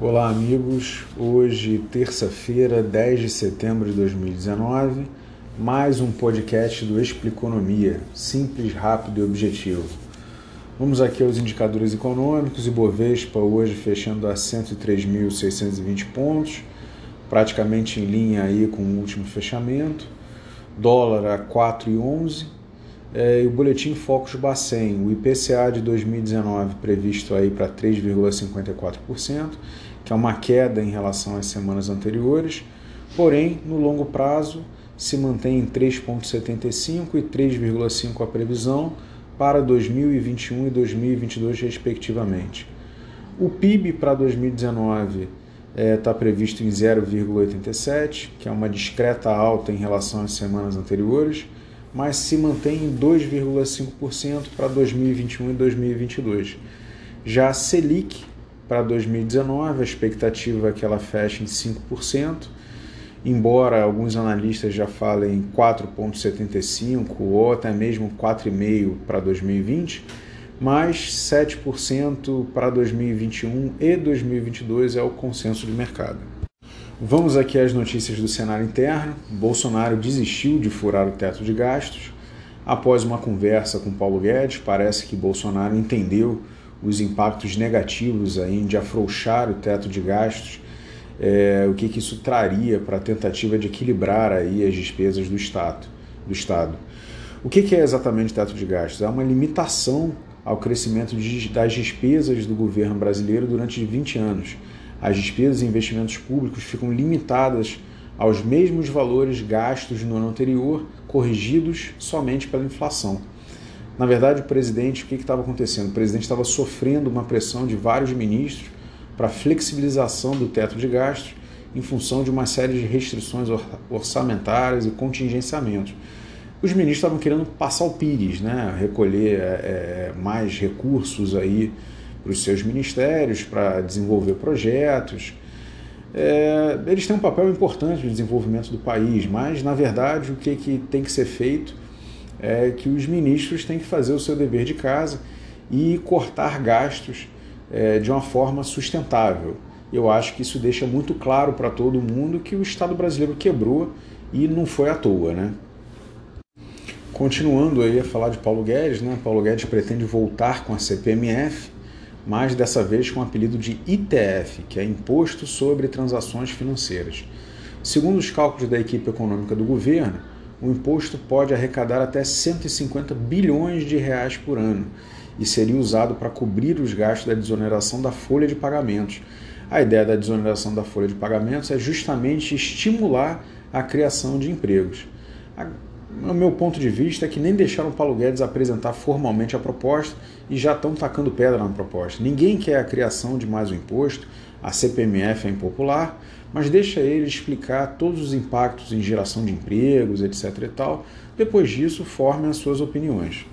Olá amigos, hoje terça-feira, 10 de setembro de 2019, mais um podcast do Expliconomia, simples, rápido e objetivo. Vamos aqui aos indicadores econômicos. Ibovespa hoje fechando a 103.620 pontos, praticamente em linha aí com o último fechamento, dólar a 4,11 e o boletim Focus Bacen, o IPCA de 2019 previsto aí para 3,54%, que é uma queda em relação às semanas anteriores, porém no longo prazo se mantém em 3,75 e 3,5 a previsão para 2021 e 2022 respectivamente. O PIB para 2019 está previsto em 0,87, que é uma discreta alta em relação às semanas anteriores, mas se mantém em 2,5% para 2021 e 2022. Já a Selic para 2019, a expectativa é que ela feche em 5%, embora alguns analistas já falem 4,75% ou até mesmo 4,5% para 2020, mas 7% para 2021 e 2022 é o consenso de mercado. Vamos aqui às notícias do cenário interno. Bolsonaro desistiu de furar o teto de gastos. Após uma conversa com Paulo Guedes, parece que Bolsonaro entendeu os impactos negativos aí de afrouxar o teto de gastos, o que isso traria para a tentativa de equilibrar aí as despesas do Estado. O que é exatamente o teto de gastos? É uma limitação ao crescimento das despesas do governo brasileiro durante 20 anos. As despesas e investimentos públicos ficam limitadas aos mesmos valores gastos no ano anterior, corrigidos somente pela inflação. Na verdade, o presidente, o que estava acontecendo? O presidente estava sofrendo uma pressão de vários ministros para flexibilização do teto de gastos em função de uma série de restrições orçamentárias e contingenciamentos. Os ministros estavam querendo passar o pires, recolher mais recursos aí para os seus ministérios, para desenvolver projetos. Eles têm um papel importante no desenvolvimento do país, mas, na verdade, o que tem que ser feito é que os ministros têm que fazer o seu dever de casa e cortar gastos de uma forma sustentável. Eu acho que isso deixa muito claro para todo mundo que o Estado brasileiro quebrou e não foi à toa, Continuando aí a falar de Paulo Guedes, Paulo Guedes pretende voltar com a CPMF, mas dessa vez com o apelido de ITF, que é Imposto sobre Transações Financeiras. Segundo os cálculos da equipe econômica do governo, o imposto pode arrecadar até 150 bilhões de reais por ano e seria usado para cobrir os gastos da desoneração da folha de pagamentos. A ideia da desoneração da folha de pagamentos é justamente estimular a criação de empregos. O meu ponto de vista é que nem deixaram o Paulo Guedes apresentar formalmente a proposta e já estão tacando pedra na proposta. Ninguém quer a criação de mais um imposto, a CPMF é impopular, mas deixa ele explicar todos os impactos em geração de empregos, etc. e tal. Depois disso, formem as suas opiniões.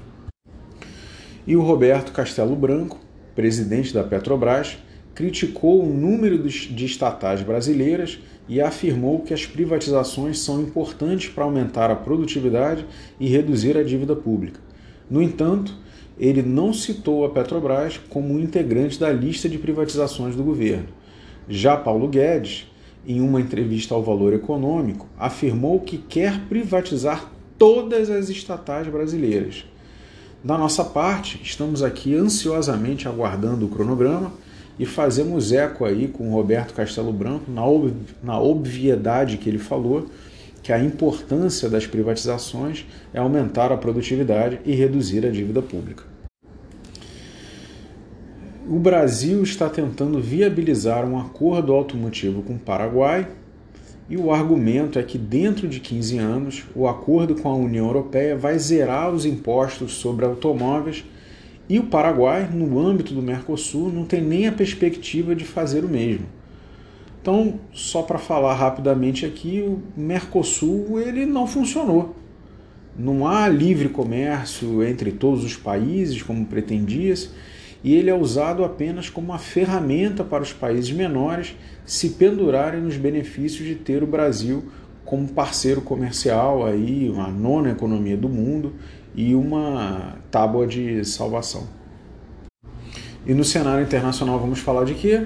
E o Roberto Castelo Branco, presidente da Petrobras, criticou o número de estatais brasileiras e afirmou que as privatizações são importantes para aumentar a produtividade e reduzir a dívida pública. No entanto, ele não citou a Petrobras como um integrante da lista de privatizações do governo. Já Paulo Guedes, em uma entrevista ao Valor Econômico, afirmou que quer privatizar todas as estatais brasileiras. Da nossa parte, estamos aqui ansiosamente aguardando o cronograma e fazemos eco aí com o Roberto Castelo Branco na obviedade que ele falou, que a importância das privatizações é aumentar a produtividade e reduzir a dívida pública. O Brasil está tentando viabilizar um acordo automotivo com o Paraguai e o argumento é que dentro de 15 anos o acordo com a União Europeia vai zerar os impostos sobre automóveis e o Paraguai, no âmbito do Mercosul, não tem nem a perspectiva de fazer o mesmo. Então, só para falar rapidamente aqui, o Mercosul ele não funcionou. Não há livre comércio entre todos os países, como pretendia-se, e ele é usado apenas como uma ferramenta para os países menores se pendurarem nos benefícios de ter o Brasil como parceiro comercial, aí, a nona economia do mundo, e uma tábua de salvação. E no cenário internacional vamos falar de quê?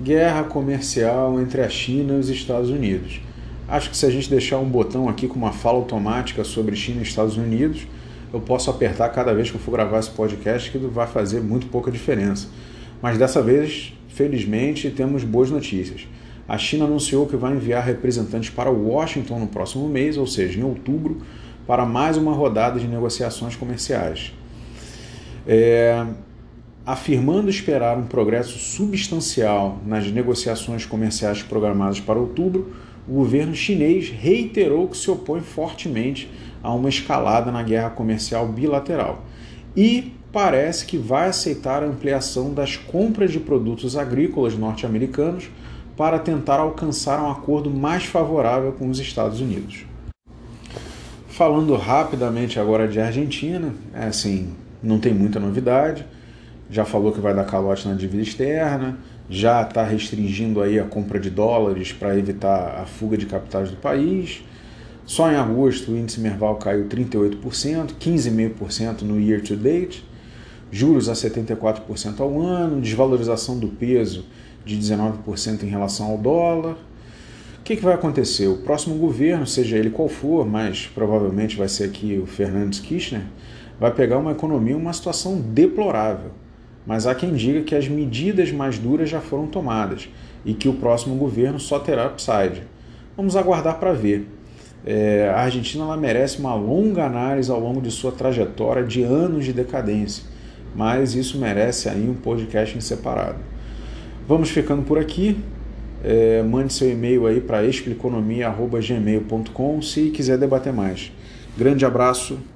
guerra comercial entre a China e os Estados Unidos. Acho que se a gente deixar um botão aqui com uma fala automática sobre China e Estados Unidos, eu posso apertar cada vez que eu for gravar esse podcast, que vai fazer muito pouca diferença. Mas dessa vez, felizmente, temos boas notícias. A China anunciou que vai enviar representantes para Washington no próximo mês, ou seja, em outubro, para mais uma rodada de negociações comerciais. Afirmando esperar um progresso substancial nas negociações comerciais programadas para outubro, o governo chinês reiterou que se opõe fortemente a uma escalada na guerra comercial bilateral e parece que vai aceitar a ampliação das compras de produtos agrícolas norte-americanos para tentar alcançar um acordo mais favorável com os Estados Unidos. Falando rapidamente agora de Argentina, não tem muita novidade, já falou que vai dar calote na dívida externa, já está restringindo aí a compra de dólares para evitar a fuga de capitais do país. Só em agosto o índice Merval caiu 38%, 15,5% no year to date, juros a 74% ao ano, desvalorização do peso de 19% em relação ao dólar. O que vai acontecer? O próximo governo, seja ele qual for, mas provavelmente vai ser aqui o Fernandes Kirchner, vai pegar uma economia em uma situação deplorável. Mas há quem diga que as medidas mais duras já foram tomadas e que o próximo governo só terá upside. Vamos aguardar para ver. A Argentina ela merece uma longa análise ao longo de sua trajetória de anos de decadência, mas isso merece aí um podcast em separado. Vamos ficando por aqui. Mande seu e-mail aí para expliconomia@gmail.com se quiser debater mais. Grande abraço.